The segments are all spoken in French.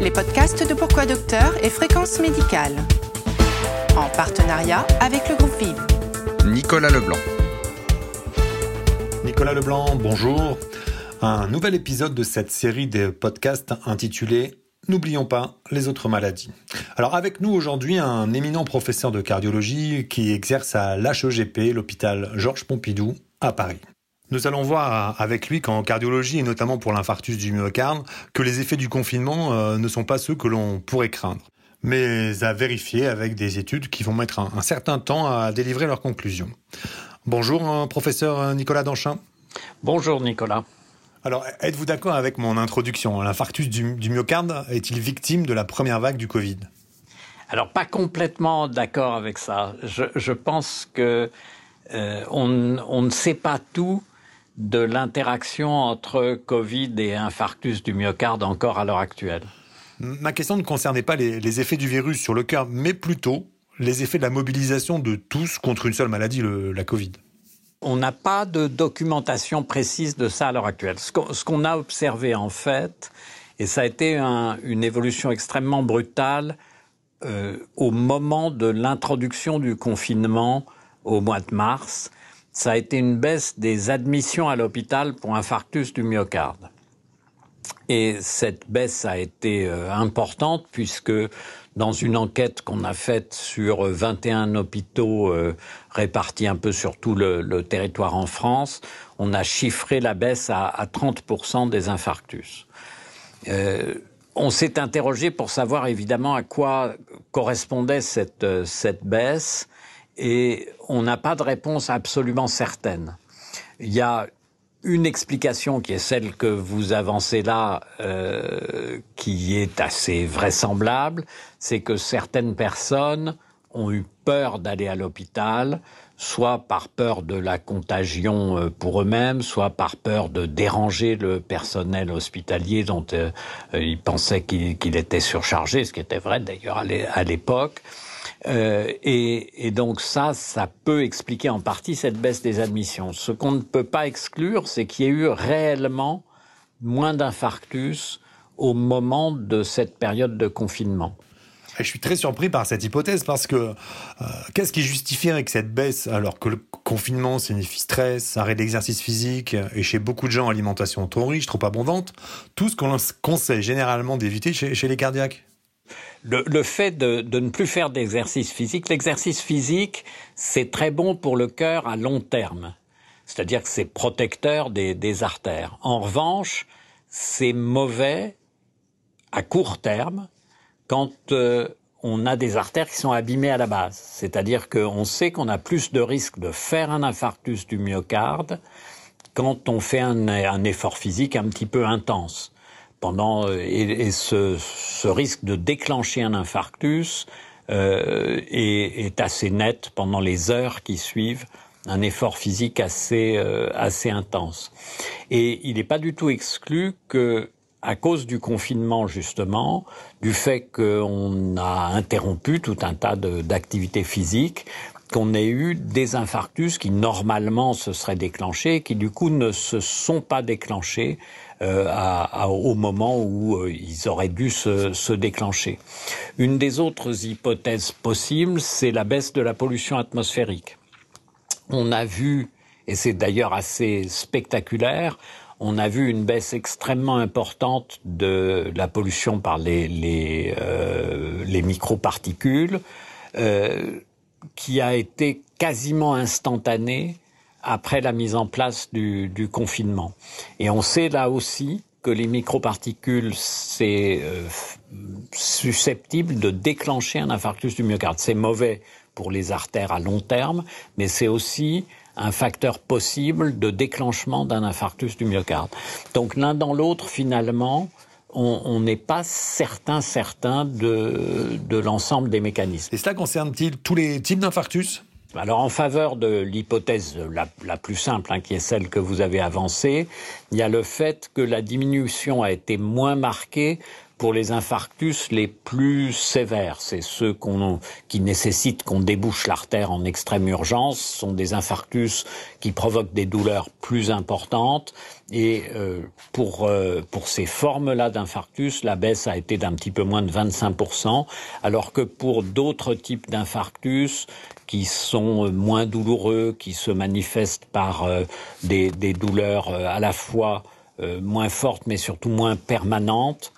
les podcasts de Pourquoi Docteur et Fréquences Médicales, en partenariat avec le groupe VIV. Nicolas Leblanc. Nicolas Leblanc, bonjour. Un nouvel épisode de cette série de podcasts intitulée « N'oublions pas les autres maladies ». Alors avec nous aujourd'hui, un éminent professeur de cardiologie qui exerce à l'HEGP, l'hôpital Georges Pompidou, à Paris. Nous allons voir avec lui qu'en cardiologie, et notamment pour l'infarctus du myocarde, que les effets du confinement ne sont pas ceux que l'on pourrait craindre, mais à vérifier avec des études qui vont mettre un certain temps à délivrer leurs conclusions. Bonjour, professeur Nicolas Danchin. Bonjour, Nicolas. Alors, êtes-vous d'accord avec mon introduction ? L'infarctus du myocarde est-il victime de la première vague du Covid ? Alors, pas complètement d'accord avec ça. Je pense que on ne sait pas tout de l'interaction entre Covid et infarctus du myocarde encore à l'heure actuelle. Ma question ne concernait pas les effets du virus sur le cœur, mais plutôt les effets de la mobilisation de tous contre une seule maladie, la Covid. On n'a pas de documentation précise de ça à l'heure actuelle. Ce qu'on a observé en fait, et ça a été une évolution extrêmement brutale au moment de l'introduction du confinement au mois de mars, ça a été une baisse des admissions à l'hôpital pour infarctus du myocarde. Et cette baisse a été importante puisque dans une enquête qu'on a faite sur 21 hôpitaux répartis un peu sur tout le territoire en France, on a chiffré la baisse à 30% des infarctus. On s'est interrogé pour savoir évidemment à quoi correspondait cette baisse. Et on n'a pas de réponse absolument certaine. Il y a une explication qui est celle que vous avancez là, qui est assez vraisemblable, c'est que certaines personnes ont eu peur d'aller à l'hôpital, soit par peur de la contagion pour eux-mêmes, soit par peur de déranger le personnel hospitalier dont ils pensaient qu'il était surchargé, ce qui était vrai d'ailleurs à l'époque. Et donc ça peut expliquer en partie cette baisse des admissions. Ce qu'on ne peut pas exclure, c'est qu'il y ait eu réellement moins d'infarctus au moment de cette période de confinement. Et je suis très surpris par cette hypothèse parce que qu'est-ce qui justifierait que cette baisse, alors que le confinement signifie stress, arrêt d'exercice physique et chez beaucoup de gens alimentation trop riche, trop abondante, tout ce qu'on conseille généralement d'éviter chez les cardiaques ? Le fait de ne plus faire d'exercice physique, l'exercice physique, c'est très bon pour le cœur à long terme. C'est-à-dire que c'est protecteur des artères. En revanche, c'est mauvais à court terme quand on a des artères qui sont abîmées à la base. C'est-à-dire qu'on sait qu'on a plus de risque de faire un infarctus du myocarde quand on fait un effort physique un petit peu intense. Ce risque de déclencher un infarctus est assez net pendant les heures qui suivent un effort physique assez intense. Et il n'est pas du tout exclu que, à cause du confinement justement, du fait qu'on a interrompu tout un tas d'activités physiques, qu'on ait eu des infarctus qui normalement se seraient déclenchés, qui du coup ne se sont pas déclenchés au moment où ils auraient dû se déclencher. Une des autres hypothèses possibles, c'est la baisse de la pollution atmosphérique. On a vu, et c'est d'ailleurs assez spectaculaire, on a vu une baisse extrêmement importante de la pollution par les microparticules, qui a été quasiment instantanée après la mise en place du confinement. Et on sait là aussi que les microparticules, c'est susceptible de déclencher un infarctus du myocarde. C'est mauvais pour les artères à long terme, mais c'est aussi un facteur possible de déclenchement d'un infarctus du myocarde. Donc l'un dans l'autre, finalement, on n'est pas certain de l'ensemble des mécanismes. Et cela concerne-t-il tous les types d'infarctus ? Alors en faveur de l'hypothèse la plus simple, qui est celle que vous avez avancée, il y a le fait que la diminution a été moins marquée pour les infarctus les plus sévères. C'est ceux qui nécessitent qu'on débouche l'artère en extrême urgence. Ce sont des infarctus qui provoquent des douleurs plus importantes Et pour ces formes-là d'infarctus, la baisse a été d'un petit peu moins de 25%, alors que pour d'autres types d'infarctus qui sont moins douloureux, qui se manifestent par des douleurs à la fois moins fortes mais surtout moins permanentes,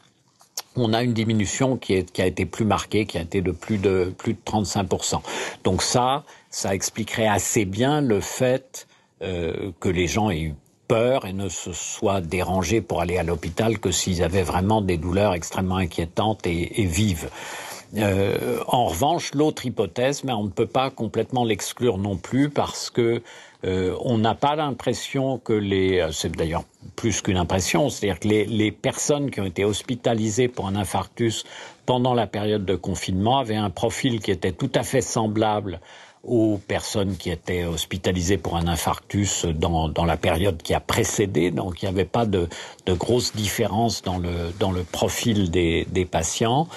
on a une diminution qui a été plus marquée, qui a été de plus de 35%. Donc ça expliquerait assez bien le fait que les gens aient eu peur et ne se soient dérangés pour aller à l'hôpital que s'ils avaient vraiment des douleurs extrêmement inquiétantes et vives. En revanche, l'autre hypothèse, mais on ne peut pas complètement l'exclure non plus parce que on n'a pas l'impression que c'est d'ailleurs plus qu'une impression, c'est-à-dire que les personnes qui ont été hospitalisées pour un infarctus pendant la période de confinement avaient un profil qui était tout à fait semblable aux personnes qui étaient hospitalisées pour un infarctus dans la période qui a précédé. Donc, il n'y avait pas de grosses différences dans le profil des patients.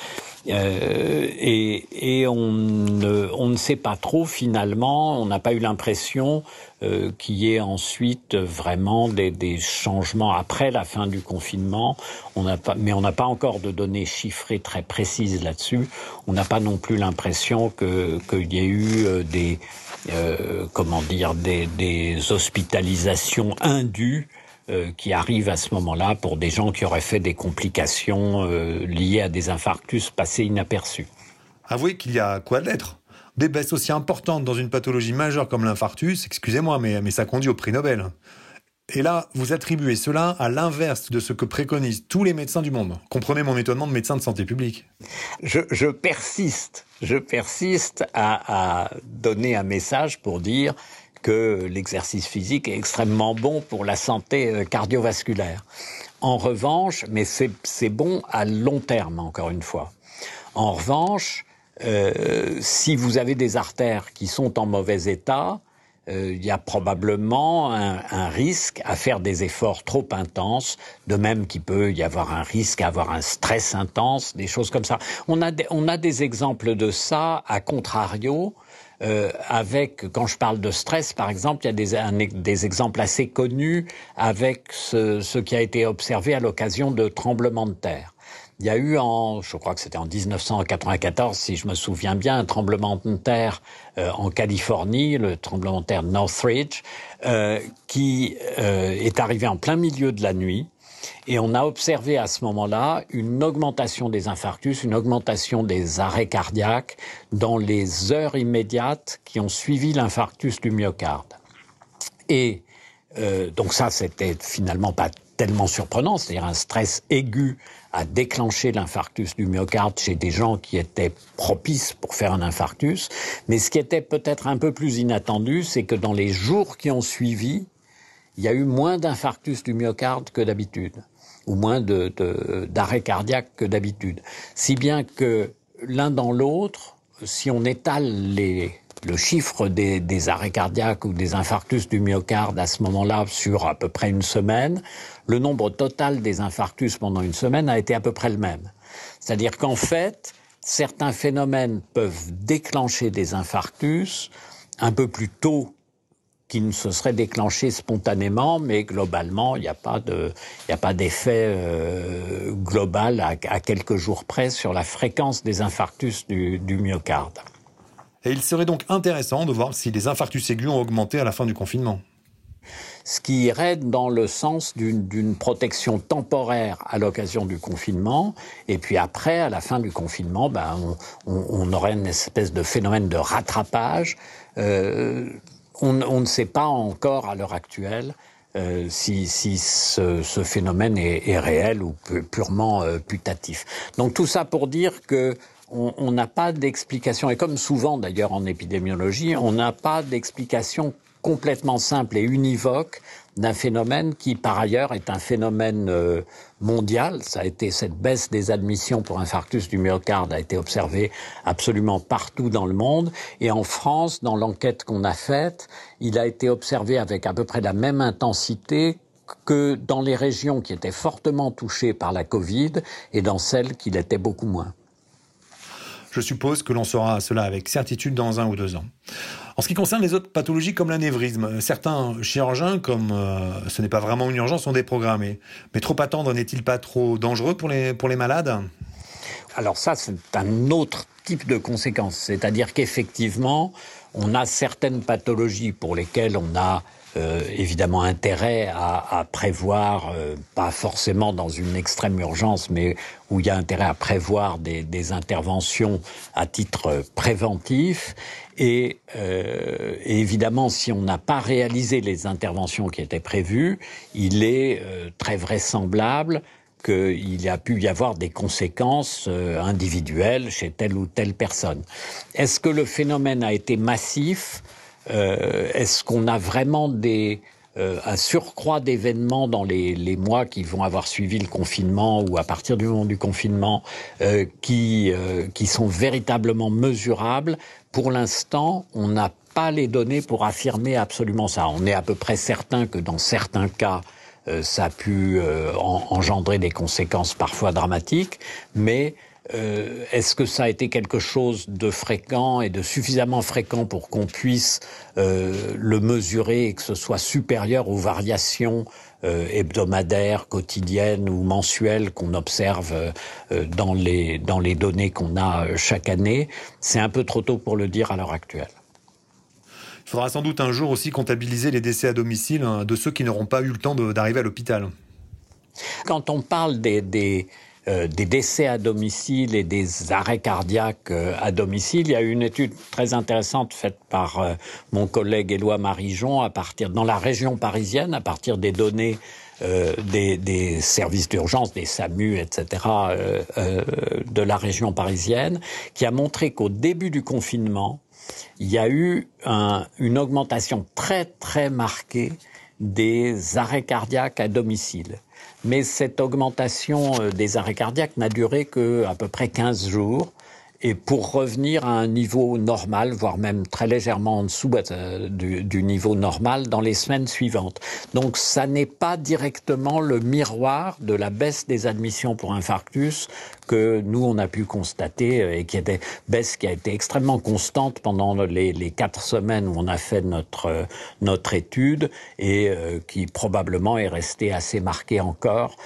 Et on ne sait pas trop, finalement, on n'a pas eu l'impression qu'il y ait ensuite vraiment des changements après la fin du confinement. Mais on n'a pas encore de données chiffrées très précises là-dessus. On n'a pas non plus l'impression qu'il y ait eu des hospitalisations indues qui arrivent à ce moment-là pour des gens qui auraient fait des complications liées à des infarctus passés inaperçus. Avouez qu'il y a quoi d'être. Des baisses aussi importantes dans une pathologie majeure comme l'infarctus, excusez-moi, mais ça conduit au prix Nobel. Et là, vous attribuez cela à l'inverse de ce que préconisent tous les médecins du monde. Comprenez mon étonnement de médecin de santé publique. Je persiste à donner un message pour dire que l'exercice physique est extrêmement bon pour la santé cardiovasculaire. En revanche, mais c'est bon à long terme, encore une fois. En revanche, si vous avez des artères qui sont en mauvais état, il y a probablement un risque à faire des efforts trop intenses, de même qu'il peut y avoir un risque à avoir un stress intense, des choses comme ça. On a des exemples de ça, à contrario, quand je parle de stress, par exemple, il y a des exemples assez connus avec ce qui a été observé à l'occasion de tremblements de terre. Il y a eu, je crois que c'était en 1994, si je me souviens bien, un tremblement de terre en Californie, le tremblement de terre Northridge, qui est arrivé en plein milieu de la nuit. Et on a observé à ce moment-là une augmentation des infarctus, une augmentation des arrêts cardiaques dans les heures immédiates qui ont suivi l'infarctus du myocarde. Et donc ça, c'était finalement pas tellement surprenant, c'est-à-dire un stress aigu a déclenché l'infarctus du myocarde chez des gens qui étaient propices pour faire un infarctus. Mais ce qui était peut-être un peu plus inattendu, c'est que dans les jours qui ont suivi, il y a eu moins d'infarctus du myocarde que d'habitude, ou moins d'arrêt cardiaque que d'habitude. Si bien que l'un dans l'autre, si on étale le chiffre des arrêts cardiaques ou des infarctus du myocarde à ce moment-là sur à peu près une semaine, le nombre total des infarctus pendant une semaine a été à peu près le même. C'est-à-dire qu'en fait, certains phénomènes peuvent déclencher des infarctus un peu plus tôt qui ne se serait déclenché spontanément, mais globalement, il n'y a pas d'effet global à quelques jours près sur la fréquence des infarctus du myocarde. Et il serait donc intéressant de voir si les infarctus aigus ont augmenté à la fin du confinement. Ce qui irait dans le sens d'une protection temporaire à l'occasion du confinement, et puis après, à la fin du confinement, on aurait une espèce de phénomène de rattrapage. On ne sait pas encore à l'heure actuelle si ce phénomène est réel ou purement putatif. Donc tout ça pour dire qu'on n'a pas d'explication, et comme souvent d'ailleurs en épidémiologie, on n'a pas d'explication complètement simple et univoque d'un phénomène qui par ailleurs est un phénomène mondial. Ça a été cette baisse des admissions pour infarctus du myocarde a été observée absolument partout dans le monde, et en France, dans l'enquête qu'on a faite, il a été observé avec à peu près la même intensité que dans les régions qui étaient fortement touchées par la Covid et dans celles qui l'étaient beaucoup moins. Je suppose que l'on saura cela avec certitude dans 1 ou 2 ans. En ce qui concerne les autres pathologies comme l'anévrisme, certains chirurgiens, comme ce n'est pas vraiment une urgence, sont déprogrammés. Mais trop attendre n'est-il pas trop dangereux pour les malades ? Alors ça, c'est un autre type de conséquence. C'est-à-dire qu'effectivement, on a certaines pathologies pour lesquelles on a évidemment intérêt à prévoir, pas forcément dans une extrême urgence, mais où il y a intérêt à prévoir des interventions à titre préventif. Et évidemment, si on n'a pas réalisé les interventions qui étaient prévues, il est très vraisemblable qu'il a pu y avoir des conséquences individuelles chez telle ou telle personne. Est-ce que le phénomène a été massif ? Est-ce qu'on a vraiment un surcroît d'événements dans les mois qui vont avoir suivi le confinement ou à partir du moment du confinement qui sont véritablement mesurables ? Pour l'instant, on n'a pas les données pour affirmer absolument ça. On est à peu près certain que dans certains cas, ça a pu engendrer des conséquences parfois dramatiques, mais est-ce que ça a été quelque chose de fréquent et de suffisamment fréquent pour qu'on puisse le mesurer et que ce soit supérieur aux variations hebdomadaires, quotidiennes ou mensuelles qu'on observe dans les données qu'on a chaque année ? C'est un peu trop tôt pour le dire à l'heure actuelle. Il faudra sans doute un jour aussi comptabiliser les décès à domicile de ceux qui n'auront pas eu le temps d'arriver à l'hôpital. Quand on parle des décès à domicile et des arrêts cardiaques à domicile, il y a eu une étude très intéressante faite par mon collègue Éloi dans la région parisienne, à partir des données des services d'urgence, des SAMU, etc., de la région parisienne, qui a montré qu'au début du confinement, il y a eu une augmentation très très marquée des arrêts cardiaques à domicile. Mais cette augmentation des arrêts cardiaques n'a duré qu'à peu près 15 jours. Et pour revenir à un niveau normal, voire même très légèrement en dessous du niveau normal dans les semaines suivantes. Donc ça n'est pas directement le miroir de la baisse des admissions pour infarctus que nous on a pu constater et qui était baisse qui a été extrêmement constante pendant les 4 semaines où on a fait notre étude et qui probablement est restée assez marquée encore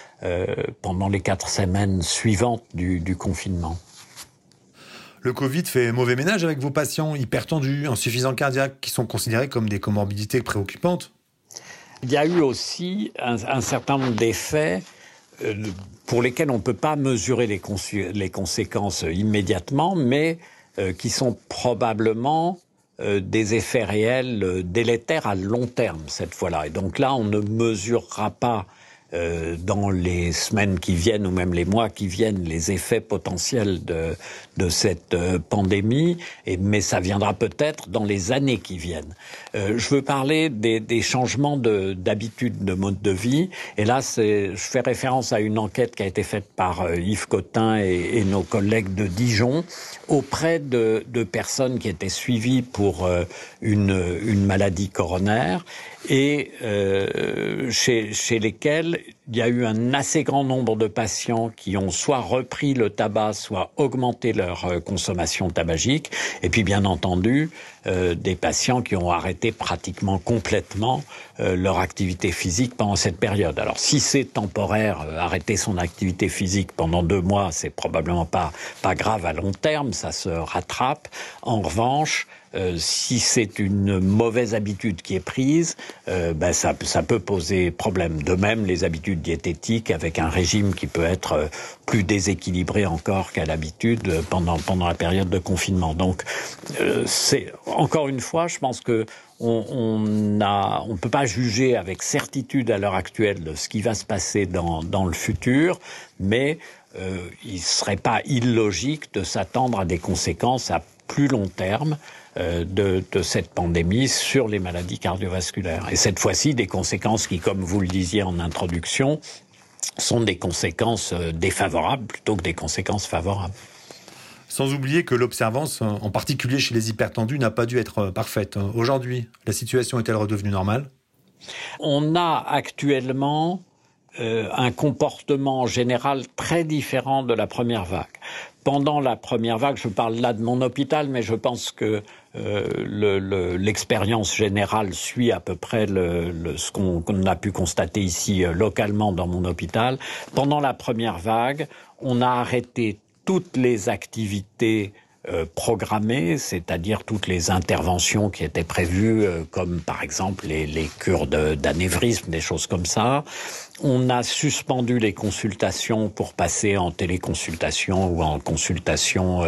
pendant les 4 semaines suivantes du confinement. Le Covid fait mauvais ménage avec vos patients hypertendus, insuffisants cardiaques, qui sont considérés comme des comorbidités préoccupantes. Il y a eu aussi un certain nombre d'effets pour lesquels on ne peut pas mesurer les conséquences immédiatement, mais qui sont probablement des effets réels délétères à long terme cette fois-là. Et donc là, on ne mesurera pas dans les semaines qui viennent ou même les mois qui viennent les effets potentiels de cette pandémie, mais ça viendra peut-être dans les années qui viennent. Je veux parler des changements d'habitude, de mode de vie, et là je fais référence à une enquête qui a été faite par Yves Cotin et nos collègues de Dijon auprès de personnes qui étaient suivies pour une maladie coronaire et chez lesquelles il y a eu un assez grand nombre de patients qui ont soit repris le tabac, soit augmenté leur consommation tabagique, et puis bien entendu des patients qui ont arrêté pratiquement complètement leur activité physique pendant cette période. Alors si c'est temporaire, arrêter son activité physique pendant 2 mois, c'est probablement pas grave à long terme, ça se rattrape. En revanche, si c'est une mauvaise habitude qui est prise, ça peut poser problème. De même, les habitudes diététiques avec un régime qui peut être plus déséquilibré encore qu'à l'habitude pendant la période de confinement. Donc, c'est encore une fois, je pense que on peut pas juger avec certitude à l'heure actuelle de ce qui va se passer dans le futur, mais il serait pas illogique de s'attendre à des conséquences à plus long terme de cette pandémie sur les maladies cardiovasculaires. Et cette fois-ci, des conséquences qui, comme vous le disiez en introduction, sont des conséquences défavorables plutôt que des conséquences favorables. Sans oublier que l'observance, en particulier chez les hypertendus, n'a pas dû être parfaite. Aujourd'hui, la situation est-elle redevenue normale ? On a actuellement un comportement général très différent de la première vague. Pendant la première vague, je parle là de mon hôpital, mais je pense que l'expérience générale suit à peu près ce qu'on a pu constater ici localement dans mon hôpital. Pendant la première vague, on a arrêté toutes les activités programmées, c'est-à-dire toutes les interventions qui étaient prévues, comme par exemple les cures d'anévrisme, des choses comme ça. On a suspendu les consultations pour passer en téléconsultation ou en consultation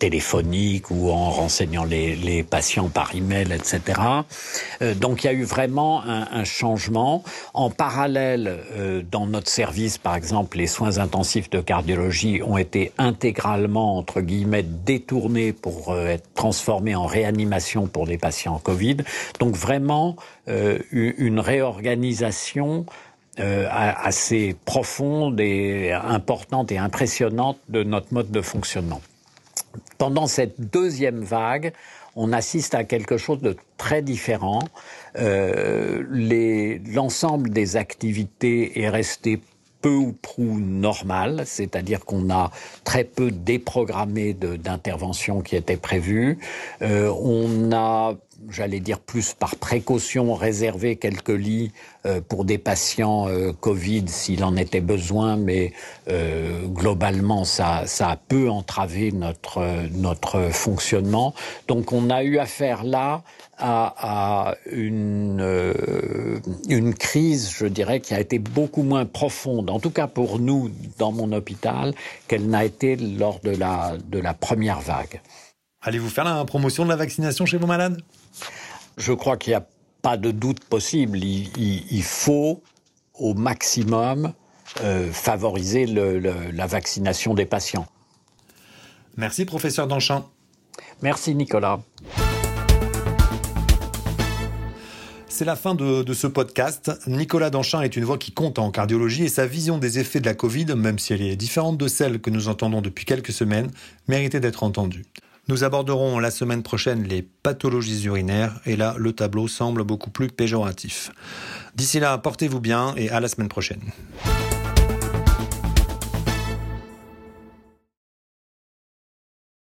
téléphonique ou en renseignant les patients par email, etc. Donc il y a eu vraiment un changement. En parallèle, dans notre service, par exemple, les soins intensifs de cardiologie ont été intégralement, entre guillemets, détournés pour être transformés en réanimation pour des patients Covid. Donc vraiment une réorganisation assez profonde et importante et impressionnante de notre mode de fonctionnement. Pendant cette deuxième vague, on assiste à quelque chose de très différent. L'ensemble des activités est resté peu ou prou normal, c'est-à-dire qu'on a très peu déprogrammé d'interventions qui étaient prévues. On a, j'allais dire plus par précaution, réservé quelques lits pour des patients Covid s'il en était besoin, mais globalement ça a peu entravé notre fonctionnement. Donc on a eu affaire là à une crise, je dirais, qui a été beaucoup moins profonde, en tout cas pour nous dans mon hôpital, qu'elle n'a été lors de la première vague. Allez-vous faire la promotion de la vaccination chez vos malades ? Je crois qu'il n'y a pas de doute possible. Il faut, au maximum, favoriser la vaccination des patients. Merci, professeur Danchin. Merci, Nicolas. C'est la fin de ce podcast. Nicolas Danchin est une voix qui compte en cardiologie et sa vision des effets de la Covid, même si elle est différente de celle que nous entendons depuis quelques semaines, méritait d'être entendue. Nous aborderons la semaine prochaine les pathologies urinaires et là, le tableau semble beaucoup plus péjoratif. D'ici là, portez-vous bien et à la semaine prochaine.